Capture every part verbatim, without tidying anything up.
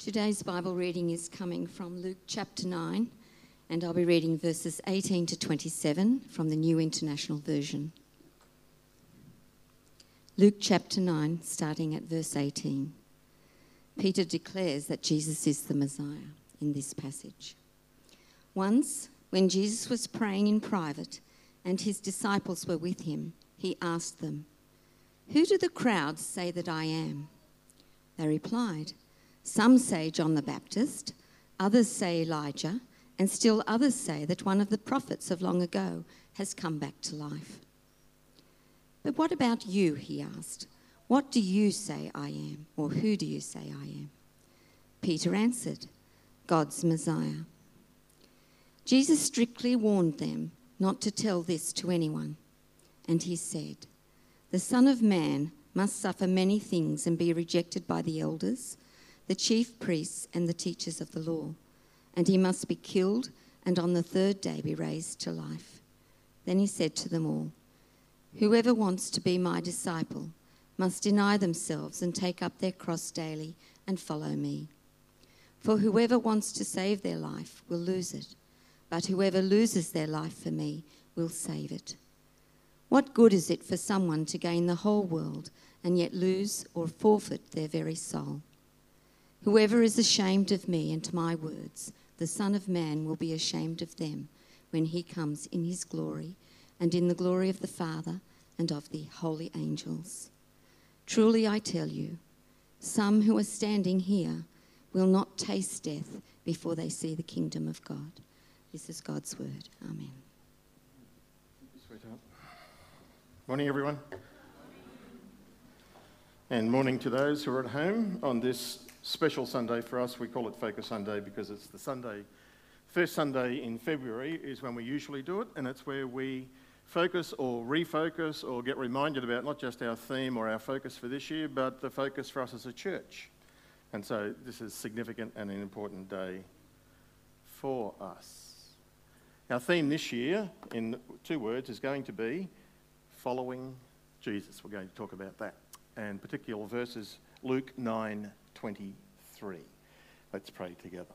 Today's Bible reading is coming from Luke chapter nine, and I'll be reading verses eighteen to twenty-seven from the New International Version. Luke chapter nine, starting at verse eighteen. Peter declares that Jesus is the Messiah in this passage. Once, when Jesus was praying in private and his disciples were with him, he asked them, "Who do the crowds say that I am?" They replied, "Some say John the Baptist, others say Elijah, and still others say that one of the prophets of long ago has come back to life." "But what about you?" he asked. "What do you say I am, or who do you say I am?" Peter answered, "God's Messiah." Jesus strictly warned them not to tell this to anyone, and he said, "The Son of Man must suffer many things and be rejected by the elders, the chief priests and the teachers of the law, and he must be killed and on the third day be raised to life." Then he said to them all, "Whoever wants to be my disciple must deny themselves and take up their cross daily and follow me. For whoever wants to save their life will lose it, but whoever loses their life for me will save it. What good is it for someone to gain the whole world and yet lose or forfeit their very soul? Whoever is ashamed of me and my words, the Son of Man will be ashamed of them when he comes in his glory and in the glory of the Father and of the holy angels. Truly I tell you, some who are standing here will not taste death before they see the kingdom of God." This is God's word. Amen. Morning, everyone. And morning to those who are at home on this special Sunday for us. We call it Focus Sunday because it's the Sunday, first Sunday in February is when we usually do it, and it's where we focus or refocus or get reminded about not just our theme or our focus for this year, but the focus for us as a church. And so this is significant and an important day for us. Our theme this year, in two words, is going to be following Jesus. We're going to talk about that, and particular verses Luke nine. twenty-three. Let's pray together.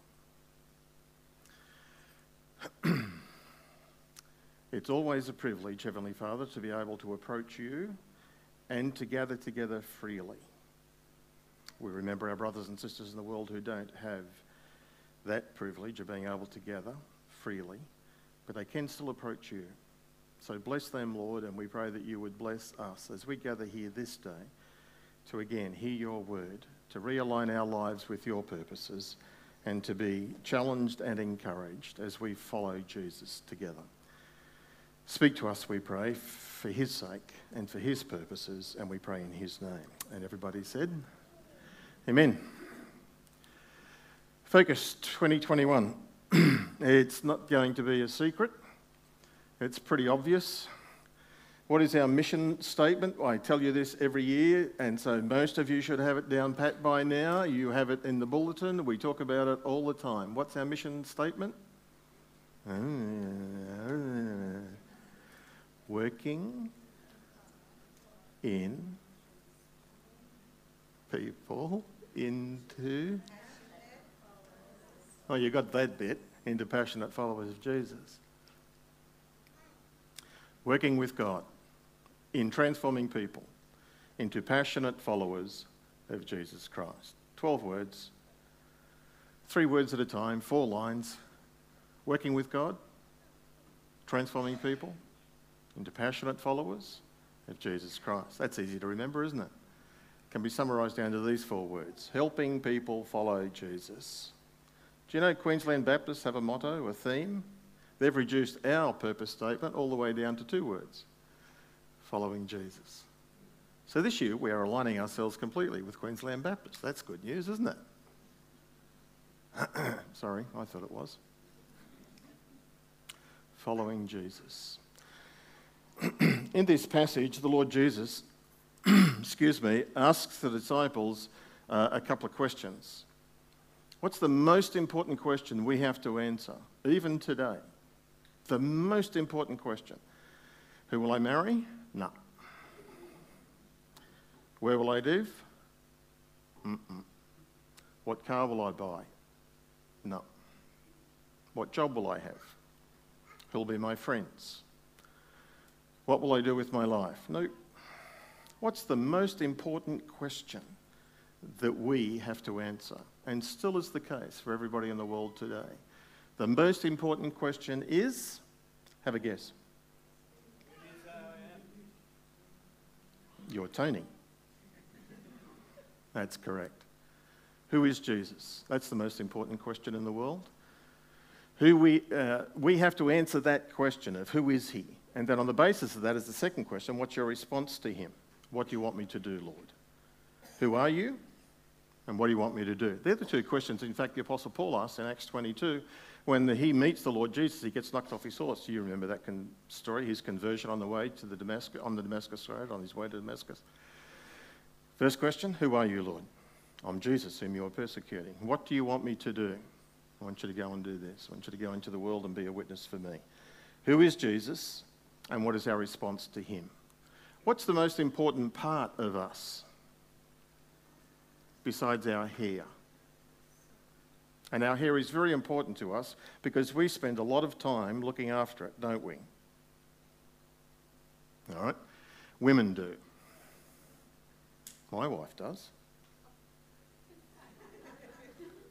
It's always a privilege, Heavenly Father, to be able to approach you and to gather together freely. We remember our brothers and sisters in the world who don't have that privilege of being able to gather freely, but they can still approach you. So bless them, Lord, and we pray that you would bless us as we gather here this day to again hear your word, to realign our lives with your purposes, and to be challenged and encouraged as we follow Jesus together. Speak to us, we pray, for his sake and for his purposes, and we pray in his name. And everybody said, Amen. Focus twenty twenty-one. It's not going to be a secret. It's pretty obvious. What is our mission statement? I tell you this every year, and so most of you should have it down pat by now. You have it in the bulletin. We talk about it all the time. What's our mission statement? Working in people into... Oh, you got that bit. Into passionate followers of Jesus. Working with God in transforming people into passionate followers of Jesus Christ. Twelve words, three words at a time, four lines. Working with God, transforming people into passionate followers of Jesus Christ. That's easy to remember, isn't it? Can be summarised down to these four words. Helping people follow Jesus. Do you know Queensland Baptists have a motto, a theme? They've reduced our purpose statement all the way down to two words. Following Jesus. So this year we are aligning ourselves completely with Queensland Baptists. That's good news, isn't it? Sorry, I thought it was. Following Jesus. In this passage, the Lord Jesus, excuse me, asks the disciples uh, a couple of questions. What's the most important question we have to answer, even today? The most important question. Who will I marry? No. Where will I live? Mm-mm. What car will I buy? No. What job will I have? Who'll be my friends? What will I do with my life? No. What's the most important question that we have to answer? And still is the case for everybody in the world today. The most important question is, have a guess. You're Tony. That's correct. Who is Jesus? That's the most important question in the world. Who we, uh, we have to answer that question of who is he? And then on the basis of that is the second question, what's your response to him? What do you want me to do, Lord? Who are you? And what do you want me to do? They're the two questions, in fact, the Apostle Paul asks in Acts twenty-two, when the, he meets the Lord Jesus, he gets knocked off his horse. Do you remember that con- story, his conversion on the way to the Damascus, on the Damascus road, on his way to Damascus? First question, who are you, Lord? I'm Jesus, whom you are persecuting. What do you want me to do? I want you to go and do this. I want you to go into the world and be a witness for me. Who is Jesus, and what is our response to him? What's the most important part of us? Besides our hair. And our hair is very important to us because we spend a lot of time looking after it, don't we? All right? Women do. My wife does.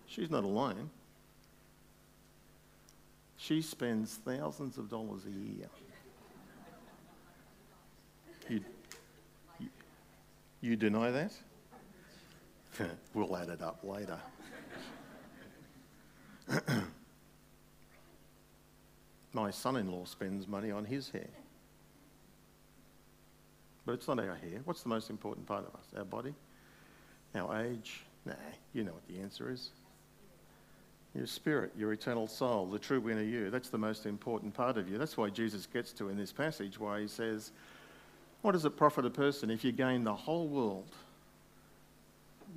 She's not alone. She spends thousands of dollars a year. You, you, you deny that? We'll add it up later. My son-in-law spends money on his hair. But it's not our hair. What's the most important part of us? Our body? Our age? Nah, you know what the answer is. Your spirit, your eternal soul, the true inner you. That's the most important part of you. That's why Jesus gets to in this passage why he says, what does it profit a person if you gain the whole world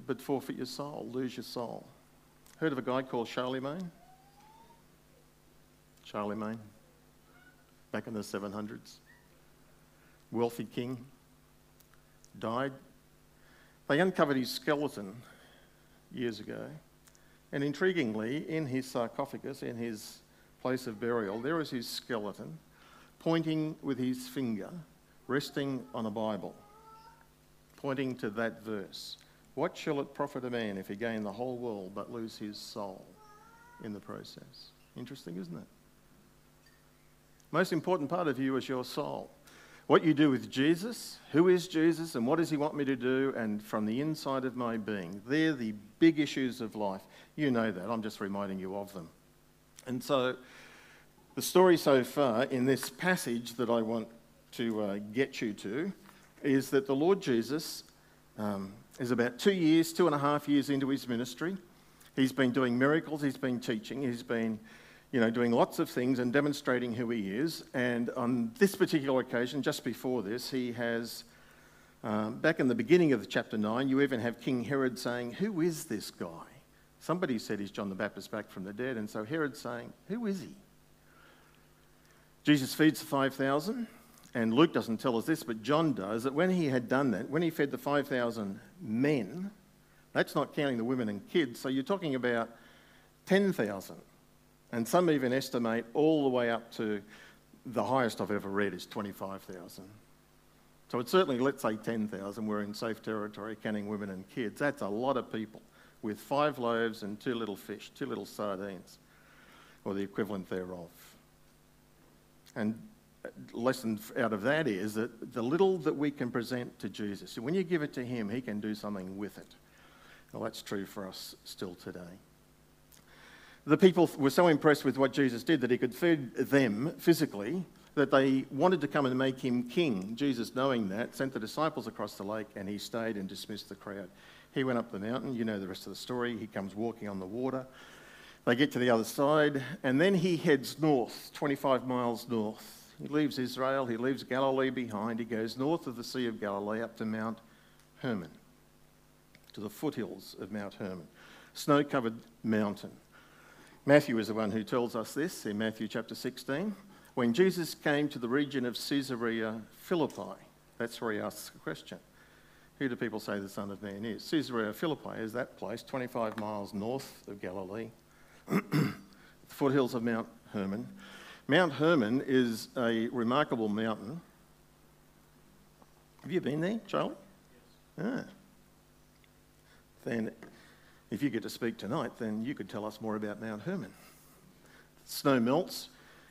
but forfeit your soul, lose your soul? Heard of a guy called Charlemagne? Charlemagne, back in the seven hundreds. Wealthy king, died. They uncovered his skeleton years ago, and intriguingly, in his sarcophagus, in his place of burial, there is his skeleton, pointing with his finger, resting on a Bible, pointing to that verse. What shall it profit a man if he gain the whole world but lose his soul in the process? Interesting, isn't it? Most important part of you is your soul. What you do with Jesus, who is Jesus, and what does he want me to do, and from the inside of my being. They're the big issues of life. You know that. I'm just reminding you of them. And so the story so far in this passage that I want to uh, get you to is that the Lord Jesus... Um, is about two years, two and a half years into his ministry. He's been doing miracles, he's been teaching, he's been, you know, doing lots of things and demonstrating who he is. And on this particular occasion, just before this, he has, um, back in the beginning of chapter nine, you even have King Herod saying, who is this guy? Somebody said he's John the Baptist back from the dead, and so Herod's saying, who is he? Jesus feeds the five thousand. And Luke doesn't tell us this, but John does, that when he had done that, when he fed the five thousand men, that's not counting the women and kids, so you're talking about ten thousand. And some even estimate all the way up to the highest I've ever read is twenty-five thousand. So it's certainly, let's say ten thousand, we're in safe territory, counting women and kids. That's a lot of people with five loaves and two little fish, two little sardines, or the equivalent thereof. And lesson out of that is that the little that we can present to Jesus, when you give it to him, he can do something with it. Well, that's true for us still today. The people were so impressed with what Jesus did that he could feed them physically that they wanted to come and make him king. Jesus, knowing that, sent the disciples across the lake, and he stayed and dismissed the crowd. He went up the mountain. You know the rest of the story. He comes walking on the water. They get to the other side, and then he heads north, twenty-five miles north. He leaves Israel, he leaves Galilee behind, he goes north of the Sea of Galilee up to Mount Hermon, to the foothills of Mount Hermon, snow-covered mountain. Matthew is the one who tells us this in Matthew chapter sixteen. When Jesus came to the region of Caesarea Philippi, that's where he asks the question. Who do people say the Son of Man is? Caesarea Philippi is that place, twenty-five miles north of Galilee, the foothills of Mount Hermon. Mount Hermon is a remarkable mountain. Have you been there, Charlie? Yes. Ah. Then, if you get to speak tonight, then you could tell us more about Mount Hermon. Snow melts,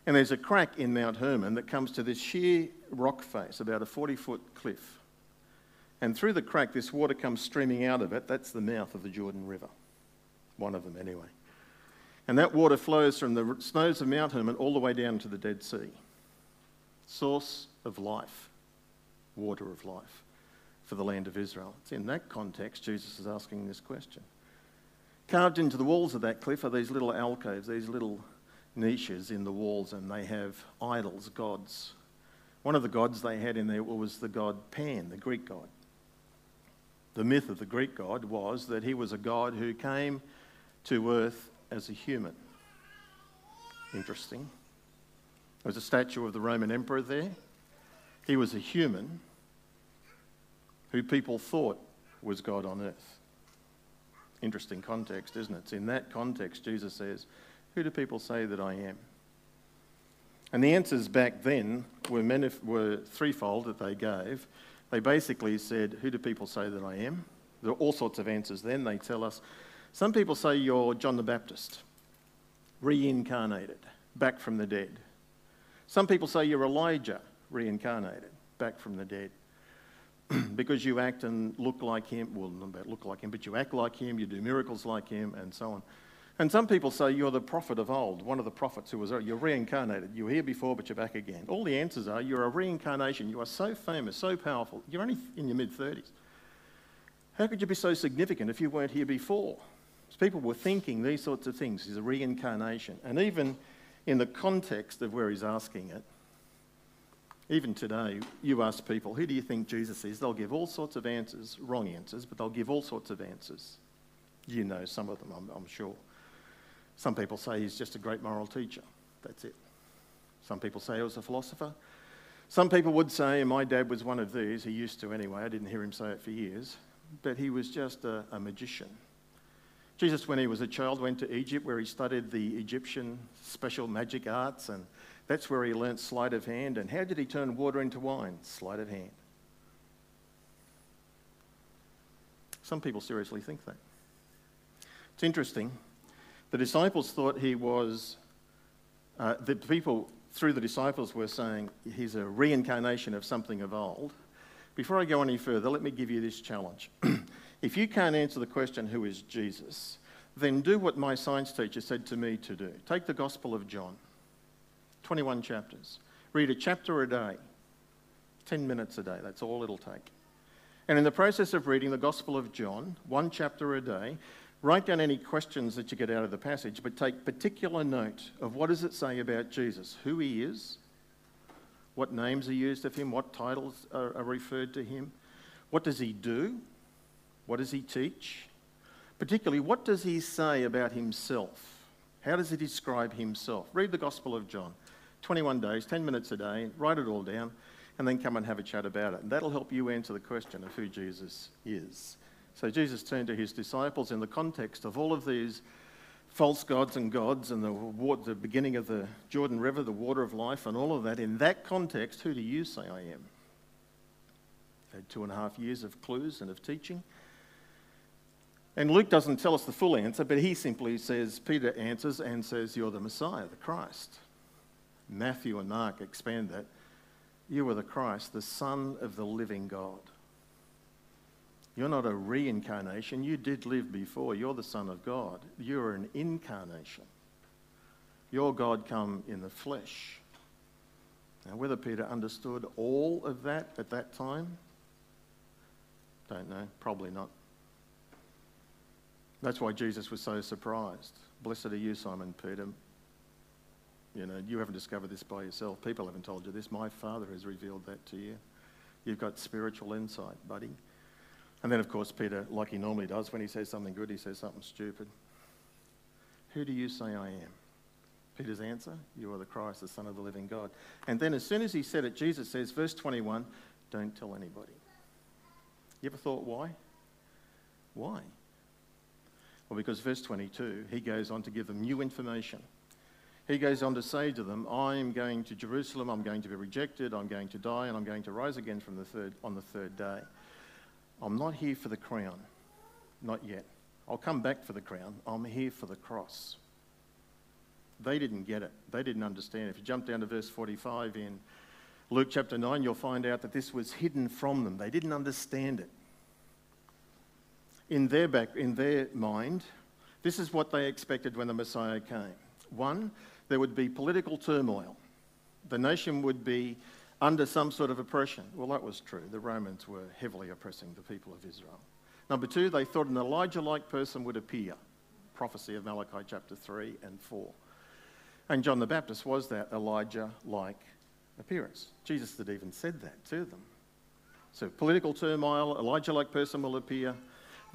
and there's a crack in Mount Hermon that comes to this sheer rock face, about a forty-foot cliff. And through the crack, this water comes streaming out of it. That's the mouth of the Jordan River, one of them anyway. And that water flows from the snows of Mount Hermon all the way down to the Dead Sea. Source of life, water of life for the land of Israel. It's in that context Jesus is asking this question. Carved into the walls of that cliff are these little alcoves, these little niches in the walls, and they have idols, gods. One of the gods they had in there was the god Pan, the Greek god. The myth of the Greek god was that he was a god who came to earth as a human. Interesting. There was a statue of the Roman emperor there. He was a human who people thought was God on earth. Interesting context, isn't it? It's in that context Jesus says, who do people say that I am? And the answers back then were, manif- were threefold that they gave. They basically said, who do people say that I am? There are all sorts of answers then. They tell us, some people say you're John the Baptist, reincarnated, back from the dead. Some people say you're Elijah, reincarnated, back from the dead. Because you act and look like him, well, not about look like him, but you act like him, you do miracles like him, and so on. And some people say you're the prophet of old, one of the prophets who was, you're reincarnated, you were here before, but you're back again. All the answers are, you're a reincarnation, you are so famous, so powerful, you're only in your mid-thirties. How could you be so significant if you weren't here before? So people were thinking these sorts of things. He's a reincarnation. And even in the context of where he's asking it, even today, you ask people, who do you think Jesus is? They'll give all sorts of answers, wrong answers, but they'll give all sorts of answers. You know some of them, I'm, I'm sure. Some people say he's just a great moral teacher. That's it. Some people say he was a philosopher. Some people would say, and my dad was one of these, he used to anyway, I didn't hear him say it for years, but he was just a, a magician. Jesus, when he was a child, went to Egypt where he studied the Egyptian special magic arts, and that's where he learnt sleight of hand. And how did he turn water into wine? Sleight of hand. Some people seriously think that. It's interesting. The disciples thought he was, uh, the people through the disciples were saying he's a reincarnation of something of old. Before I go any further, let me give you this challenge. If you can't answer the question, who is Jesus, then do what my science teacher said to me to do. Take the Gospel of John, twenty-one chapters. Read a chapter a day, ten minutes a day, that's all it'll take. And in the process of reading the Gospel of John, one chapter a day, write down any questions that you get out of the passage, but take particular note of what does it say about Jesus, who he is, what names are used of him, what titles are, are referred to him, what does he do, what does he teach? Particularly, what does he say about himself? How does he describe himself? Read the Gospel of John, twenty-one days, ten minutes a day, write it all down, and then come and have a chat about it. And that'll help you answer the question of who Jesus is. So Jesus turned to his disciples in the context of all of these false gods and gods and the, water, the beginning of the Jordan River, the water of life and all of that. In that context, who do you say I am? They had two and a half years of clues and of teaching. And Luke doesn't tell us the full answer, but he simply says, Peter answers and says, you're the Messiah, the Christ. Matthew and Mark expand that. You are the Christ, the Son of the living God. You're not a reincarnation. You did live before. You're the Son of God. You're an incarnation. Your God come in the flesh. Now, whether Peter understood all of that at that time, don't know, probably not. That's why Jesus was so surprised. Blessed are you, Simon Peter. You know, you haven't discovered this by yourself. People haven't told you this. My Father has revealed that to you. You've got spiritual insight, buddy. And then, of course, Peter, like he normally does, when he says something good, he says something stupid. Who do you say I am? Peter's answer, you are the Christ, the Son of the living God. And then as soon as he said it, Jesus says, verse twenty-one, don't tell anybody. You ever thought why? Why? Well, because verse twenty-two, he goes on to give them new information. He goes on to say to them, I'm going to Jerusalem, I'm going to be rejected, I'm going to die, and I'm going to rise again from the third, on the third day. I'm not here for the crown, not yet. I'll come back for the crown, I'm here for the cross. They didn't get it, they didn't understand. If you jump down to verse forty-five in Luke chapter nine, you'll find out that this was hidden from them. They didn't understand it. In their back, in their mind, this is what they expected when the Messiah came. One, there would be political turmoil. The nation would be under some sort of oppression. Well, that was true. The Romans were heavily oppressing the people of Israel. Number two, they thought an Elijah-like person would appear. Prophecy of Malachi chapter three and four. And John the Baptist was that Elijah-like appearance. Jesus had even said that to them. So political turmoil, Elijah-like person will appear.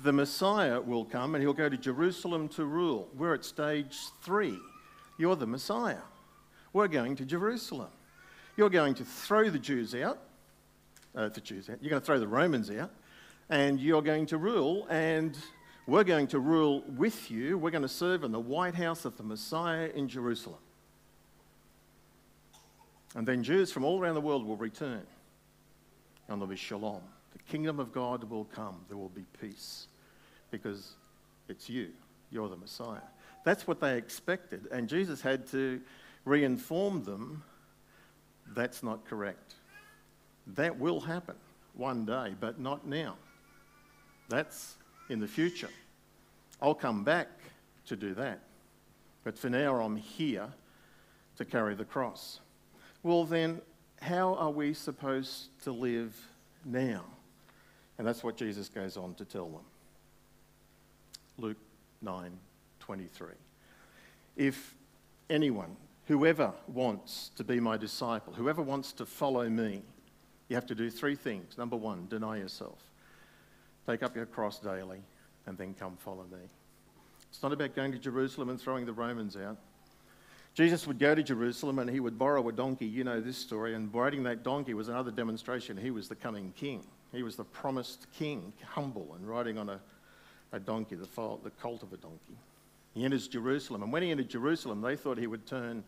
The Messiah will come and he'll go to Jerusalem to rule. We're at stage three. You're the Messiah. We're going to Jerusalem. You're going to throw the Jews out. Uh, the Jews out. You're going to throw the Romans out. And you're going to rule. And we're going to rule with you. We're going to serve in the White House of the Messiah in Jerusalem. And then Jews from all around the world will return. And there'll be shalom. The kingdom of God will come. There will be peace. Because it's you. You're the Messiah. That's what they expected, and Jesus had to reinform them, that's not correct. That will happen one day, but not now. That's in the future. I'll come back to do that. But for now, I'm here to carry the cross. Well then, how are we supposed to live now? And that's what Jesus goes on to tell them. Luke nine. twenty-three. If anyone, whoever wants to be my disciple, whoever wants to follow me, you have to do three things. Number one, deny yourself. Take up your cross daily and then come follow me. It's not about going to Jerusalem and throwing the Romans out. Jesus would go to Jerusalem and he would borrow a donkey. You know this story. And riding that donkey was another demonstration. He was the coming king. He was the promised king, humble and riding on a, a donkey, the, the colt of a donkey. He enters Jerusalem, and when he entered Jerusalem, they thought he would turn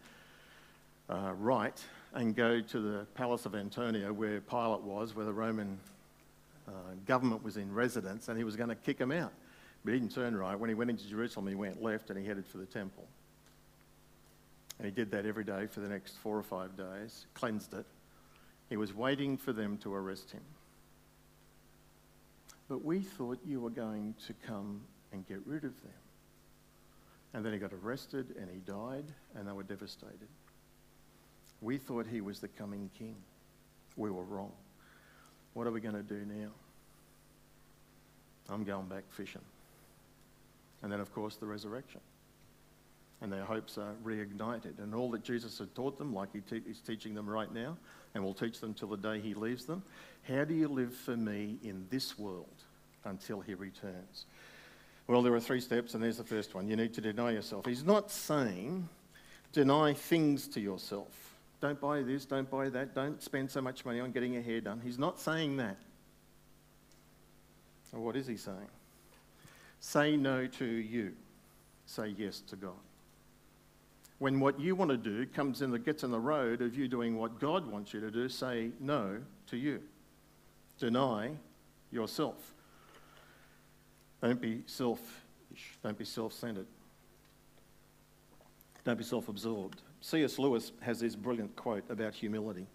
uh, right and go to the palace of Antonia, where Pilate was, where the Roman uh, government was in residence, and he was going to kick him out. But he didn't turn right. When he went into Jerusalem, he went left, and he headed for the temple. And he did that every day for the next four or five days, cleansed it. He was waiting for them to arrest him. But we thought you were going to come and get rid of them. And then he got arrested and he died and they were devastated. We thought he was the coming king. We were wrong. What are we going to do now? I'm going back fishing. And then, of course, the resurrection. And their hopes are reignited. And all that Jesus had taught them, like he te- he's teaching them right now, and will teach them till the day he leaves them. How do you live for me in this world until he returns? Well, there are three steps, and there's the first one. You need to deny yourself. He's not saying deny things to yourself. Don't buy this, don't buy that, don't spend so much money on getting your hair done. He's not saying that. So what is he saying? Say no to you. Say yes to God. When what you want to do comes in the, gets in the road of you doing what God wants you to do, say no to you. Deny yourself. Don't be selfish. Don't be self-centered. Don't be self-absorbed. C S Lewis has this brilliant quote about humility,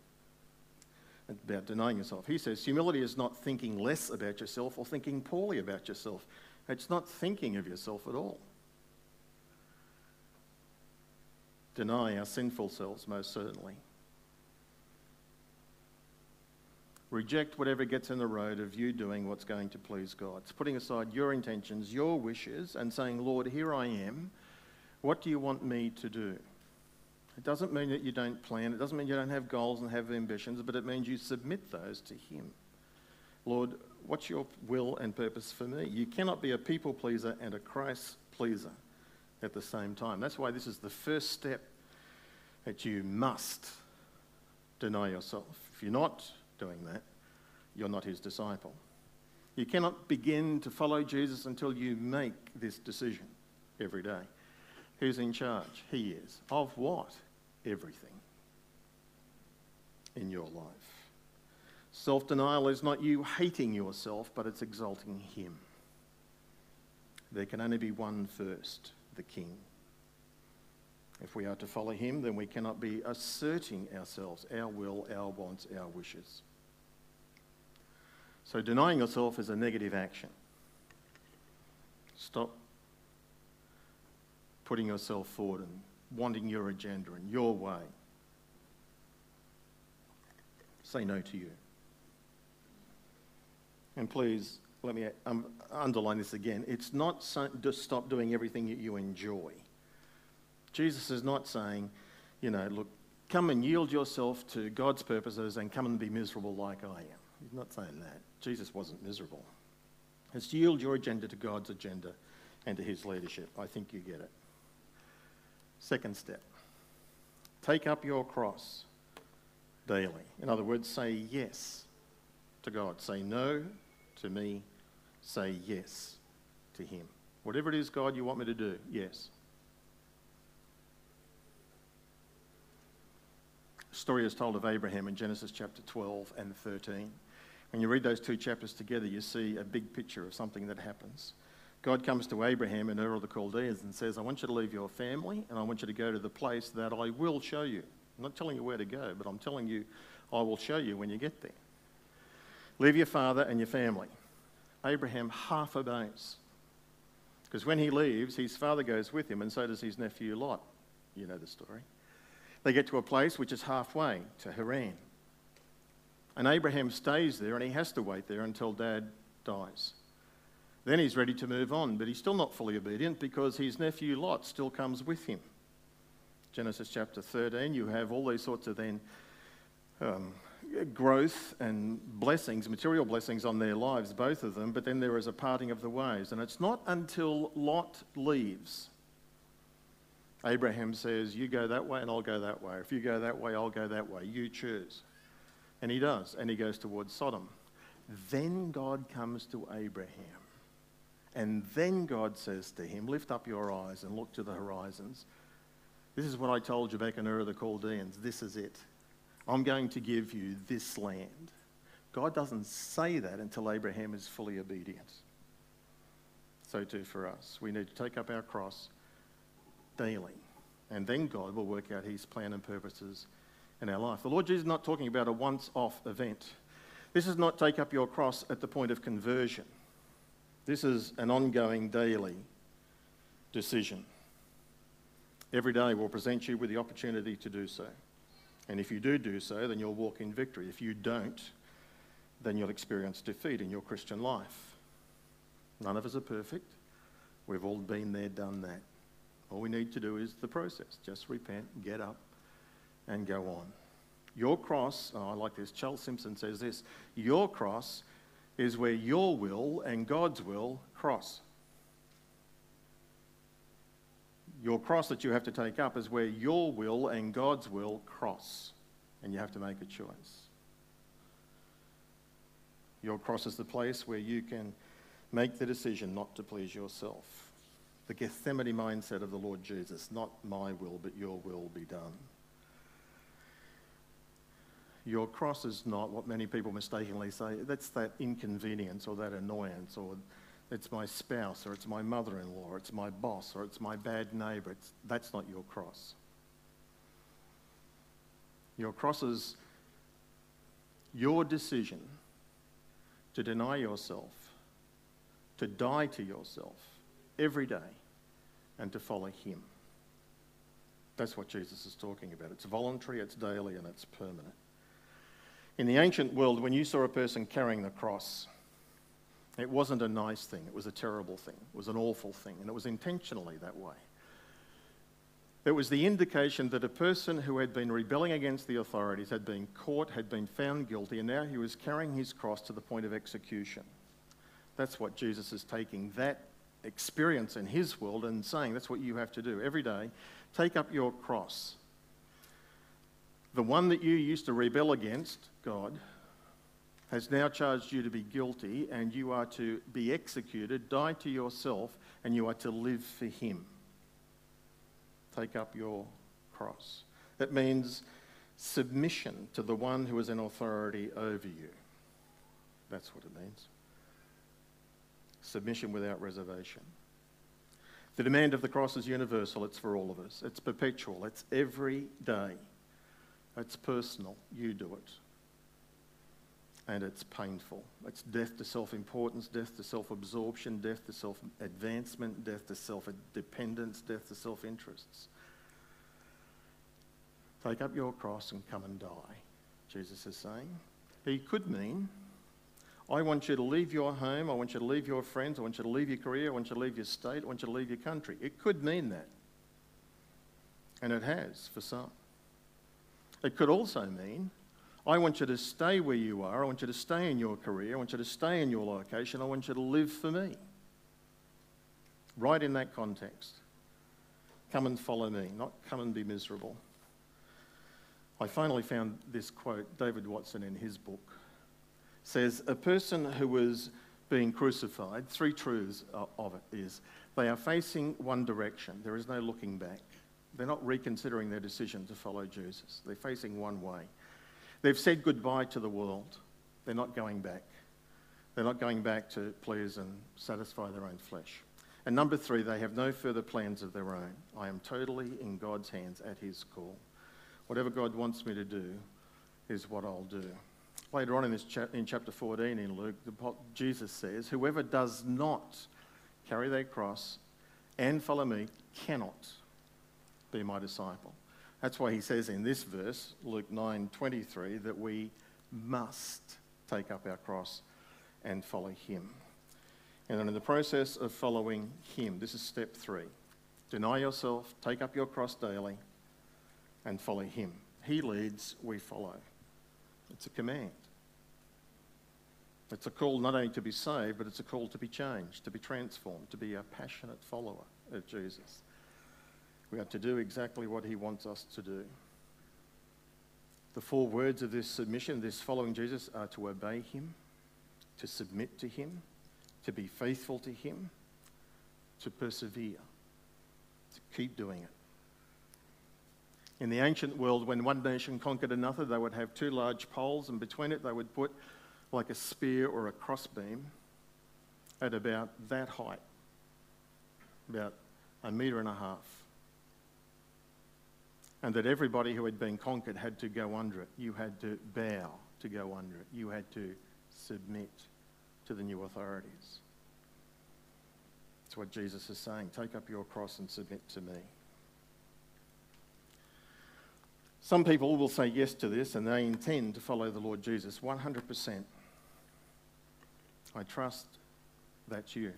about denying yourself. He says, humility is not thinking less about yourself or thinking poorly about yourself. It's not thinking of yourself at all. Deny our sinful selves, most certainly. Reject whatever gets in the road of you doing what's going to please God. It's putting aside your intentions, your wishes, and saying, Lord, here I am. What do you want me to do? It doesn't mean that you don't plan. It doesn't mean you don't have goals and have ambitions, but it means you submit those to him. Lord, what's your will and purpose for me? You cannot be a people pleaser and a Christ pleaser at the same time. That's why this is the first step, that you must deny yourself. If you're not doing that, you're not his disciple. You cannot begin to follow Jesus until you make this decision every day. Who's in charge? He is. Of what? Everything in your life. Self-denial is not you hating yourself, but it's exalting him. There can only be one first, the King. If we are to follow him, then we cannot be asserting ourselves, our will, our wants, our wishes. So denying yourself is a negative action. Stop putting yourself forward and wanting your agenda and your way. Say no to you. And please, let me um, underline this again. It's not so, just stop doing everything that you enjoy. Jesus is not saying, you know, look, come and yield yourself to God's purposes and come and be miserable like I am. He's not saying that. Jesus wasn't miserable. It's yield your agenda to God's agenda and to his leadership. I think you get it. Second step. Take up your cross daily. In other words, say yes to God. Say no to me. Say yes to him. Whatever it is, God, you want me to do, yes. The story is told of Abraham in Genesis chapter twelve and thirteen. When you read those two chapters together, you see a big picture of something that happens. God comes to Abraham in Ur of the Chaldeans and says, I want you to leave your family and I want you to go to the place that I will show you. I'm not telling you where to go, but I'm telling you I will show you when you get there. Leave your father and your family. Abraham half obeys. Because when he leaves, his father goes with him and so does his nephew Lot. You know the story. They get to a place which is halfway to Haran. And Abraham stays there and he has to wait there until Dad dies. Then he's ready to move on, but he's still not fully obedient because his nephew Lot still comes with him. Genesis chapter thirteen, you have all these sorts of then um, growth and blessings, material blessings on their lives, both of them, but then there is a parting of the ways. And it's not until Lot leaves. Abraham says, you go that way and I'll go that way. If you go that way, I'll go that way. You choose. And he does, and he goes towards Sodom. Then God comes to Abraham. And then God says to him, lift up your eyes and look to the horizons. This is what I told you back in Ur of the Chaldeans. This is it. I'm going to give you this land. God doesn't say that until Abraham is fully obedient. So too for us. We need to take up our cross daily. And then God will work out his plan and purposes in our life. The Lord Jesus is not talking about a once-off event. This is not take up your cross at the point of conversion. This is an ongoing daily decision. Every day will present you with the opportunity to do so. And if you do do so, then you'll walk in victory. If you don't, then you'll experience defeat in your Christian life. None of us are perfect. We've all been there, done that. All we need to do is the process. Just repent, get up, and go on. Your cross, oh, I like this, Charles Simpson says this, your cross is where your will and God's will cross. Your cross that you have to take up is where your will and God's will cross, and you have to make a choice. Your cross is the place where you can make the decision not to please yourself. The Gethsemane mindset of the Lord Jesus, not my will, but your will be done. Your cross is not what many people mistakenly say, that's that inconvenience or that annoyance or it's my spouse, or it's my mother-in-law, or it's my boss, or it's my bad neighbour. It's, that's not your cross. Your cross is your decision to deny yourself, to die to yourself every day, and to follow him. That's what Jesus is talking about. It's voluntary, it's daily, and it's permanent. In the ancient world, when you saw a person carrying the cross, it wasn't a nice thing, it was a terrible thing, it was an awful thing, and it was intentionally that way. It was the indication that a person who had been rebelling against the authorities, had been caught, had been found guilty, and now he was carrying his cross to the point of execution. That's what Jesus is taking, that experience in his world, and saying that's what you have to do every day. Take up your cross. The one that you used to rebel against, God, has now charged you to be guilty, and you are to be executed, die to yourself, and you are to live for him. Take up your cross. That means submission to the one who is in authority over you. That's what it means. Submission without reservation. The demand of the cross is universal. It's for all of us. It's perpetual. It's every day. It's personal. You do it. And it's painful. It's death to self-importance, death to self-absorption, death to self-advancement, death to self-dependence, death to self-interests. Take up your cross and come and die, Jesus is saying. He could mean, I want you to leave your home, I want you to leave your friends, I want you to leave your career, I want you to leave your state, I want you to leave your country. It could mean that. And it has for some. It could also mean, I want you to stay where you are, I want you to stay in your career, I want you to stay in your location, I want you to live for me. Right in that context. Come and follow me, not come and be miserable. I finally found this quote, David Watson in his book, says, a person who was being crucified, three truths of it is, they are facing one direction, there is no looking back. They're not reconsidering their decision to follow Jesus. They're facing one way. They've said goodbye to the world. They're not going back. They're not going back to please and satisfy their own flesh. And number three, they have no further plans of their own. I am totally in God's hands at his call. Whatever God wants me to do is what I'll do. Later on in, this cha- in chapter fourteen in Luke, the, Jesus says, whoever does not carry their cross and follow me cannot be my disciple. That's why he says in this verse, Luke nine twenty-three, that we must take up our cross and follow him. And then in the process of following him, this is step three. Deny yourself, take up your cross daily, and follow him. He leads, we follow. It's a command. It's a call not only to be saved, but it's a call to be changed, to be transformed, to be a passionate follower of Jesus. We have to do exactly what he wants us to do. The four words of this submission, this following Jesus, are to obey him, to submit to him, to be faithful to him, to persevere, to keep doing it. In the ancient world, when one nation conquered another, they would have two large poles, and between it they would put like a spear or a crossbeam at about that height, about a metre and a half. And that everybody who had been conquered had to go under it. You had to bow to go under it. You had to submit to the new authorities. That's what Jesus is saying. Take up your cross and submit to me. Some people will say yes to this and they intend to follow the Lord Jesus one hundred percent. I trust that's you.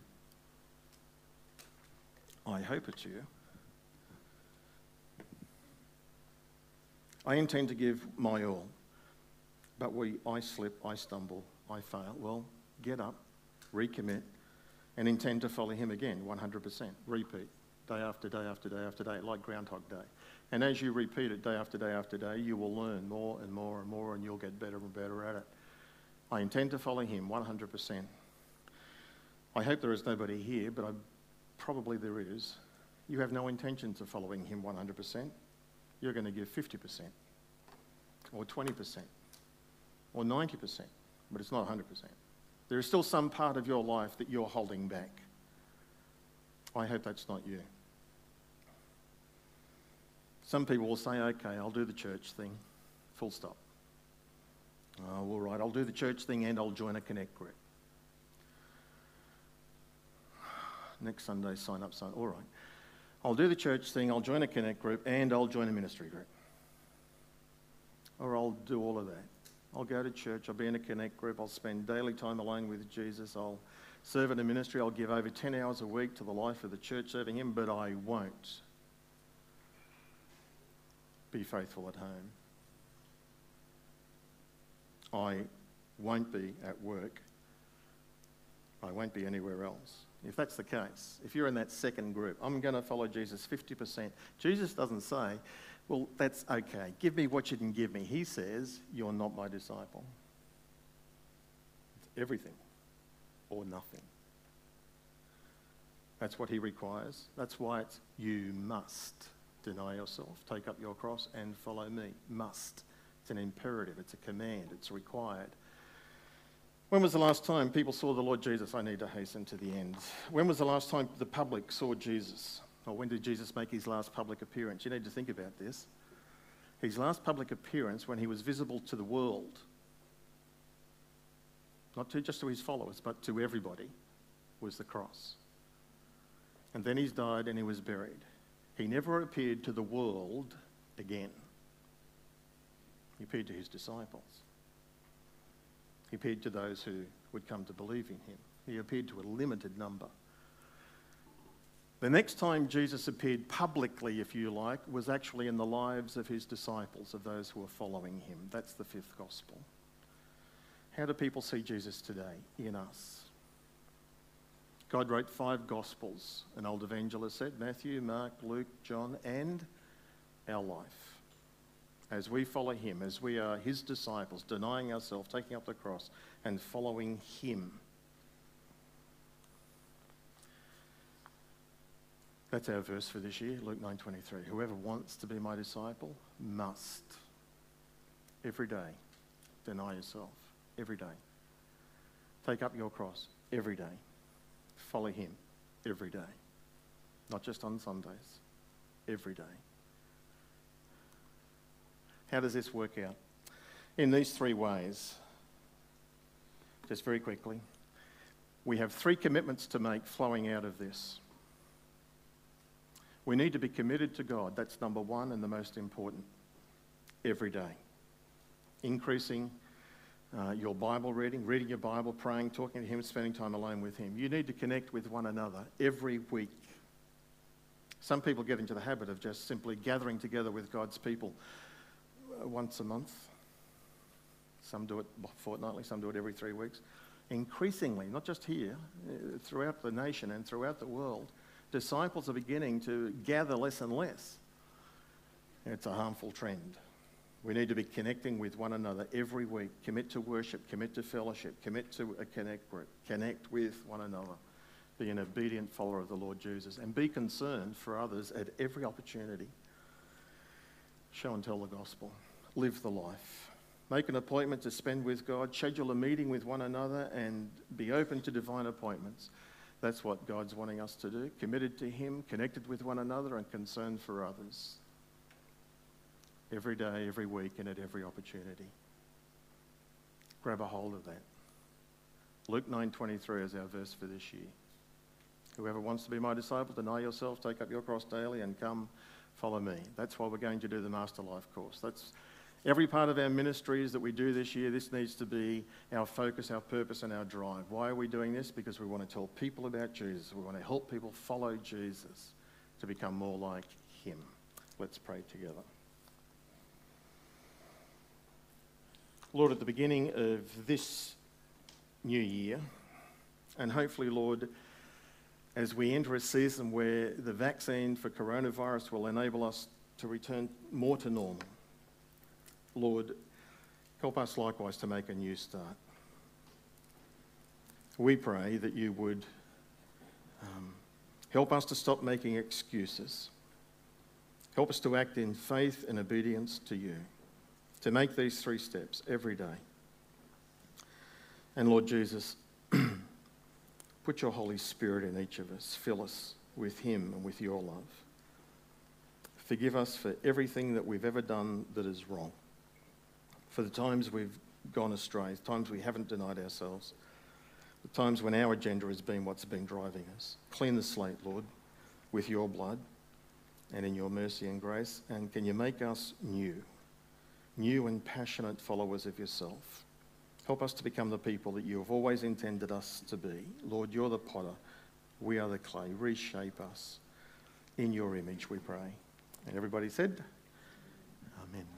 I hope it's you. I intend to give my all, but we, I slip, I stumble, I fail. Well, get up, recommit, and intend to follow him again, one hundred percent. Repeat, day after day after day after day, like Groundhog Day. And as you repeat it day after day after day, you will learn more and more and more, and you'll get better and better at it. I intend to follow him, one hundred percent. I hope there is nobody here, but I, probably there is. You have no intentions of following him one hundred percent. You're going to give fifty percent or twenty percent or ninety percent, but it's not one hundred percent. There is still some part of your life that you're holding back. I hope that's not you. Some people will say, okay, I'll do the church thing, full stop. Oh, all right, I'll do the church thing and I'll join a connect group. Next Sunday, sign up, sign, all right. I'll do the church thing, I'll join a connect group, and I'll join a ministry group. Or I'll do all of that. I'll go to church, I'll be in a connect group, I'll spend daily time alone with Jesus, I'll serve in a ministry, I'll give over ten hours a week to the life of the church serving him, but I won't be faithful at home. I won't be at work. I won't be anywhere else. If that's the case, if you're in that second group, I'm going to follow Jesus fifty percent. Jesus doesn't say, well, that's okay. Give me what you can give me. He says, you're not my disciple. everything or nothing. That's what he requires. That's why it's you must deny yourself, take up your cross and follow me. Must. It's an imperative. It's a command. It's required. When was the last time people saw the Lord Jesus? I need to hasten to the end. When was the last time the public saw Jesus? Or when did Jesus make his last public appearance? You need to think about this. His last public appearance when he was visible to the world. Not to just to his followers, but to everybody, was the cross. And then he's died and he was buried. He never appeared to the world again. He appeared to his disciples. He appeared to those who would come to believe in him. He appeared to a limited number. The next time Jesus appeared publicly, if you like, was actually in the lives of his disciples, of those who were following him. That's the fifth gospel. How do people see Jesus today in us? God wrote five Gospels, an old evangelist said, Matthew, Mark, Luke, John, and our life. As we follow him, as we are his disciples, denying ourselves, taking up the cross, and following him. That's our verse for this year, Luke nine twenty-three. Whoever wants to be my disciple must, every day, deny yourself, every day. Take up your cross every day. Follow him every day, not just on Sundays, every day. How does this work out? In these three ways, just very quickly, we have three commitments to make flowing out of this. We need to be committed to God. That's number one and the most important, every day. Increasing Uh, your Bible reading, reading your Bible, praying, talking to him, spending time alone with him. You need to connect with one another every week. Some people get into the habit of just simply gathering together with God's people once a month. Some do it fortnightly, some do it every three weeks. Increasingly, not just here, throughout the nation and throughout the world, disciples are beginning to gather less and less. It's a harmful trend. We need to be connecting with one another every week. Commit to worship, commit to fellowship, commit to a connect group, connect with one another. Be an obedient follower of the Lord Jesus and be concerned for others at every opportunity. Show and tell the gospel. Live the life. Make an appointment to spend with God. Schedule a meeting with one another and be open to divine appointments. That's what God's wanting us to do. Committed to him, connected with one another and concerned for others. Every day, every week, and at every opportunity. Grab a hold of that. Luke nine twenty-three is our verse for this year. Whoever wants to be my disciple, deny yourself, take up your cross daily, and come follow me. That's why we're going to do the Master Life course. That's every part of our ministries that we do this year. This needs to be our focus, our purpose, and our drive. Why are we doing this? Because we want to tell people about Jesus. We want to help people follow Jesus to become more like him. Let's pray together. Lord, at the beginning of this new year, and hopefully, Lord, as we enter a season where the vaccine for coronavirus will enable us to return more to normal, Lord, help us likewise to make a new start. We pray that you would um, help us to stop making excuses. Help us to act in faith and obedience to you. To make these three steps every day. And Lord Jesus, put your Holy Spirit in each of us. Fill us with him and with your love. Forgive us for everything that we've ever done that is wrong. For the times we've gone astray, the times we haven't denied ourselves, the times when our agenda has been what's been driving us. Clean the slate, Lord, with your blood and in your mercy and grace. And can you make us new? New and passionate followers of yourself. Help us to become the people that you have always intended us to be. Lord, you're the potter. We are the clay. Reshape us in your image, we pray. And everybody said, Amen.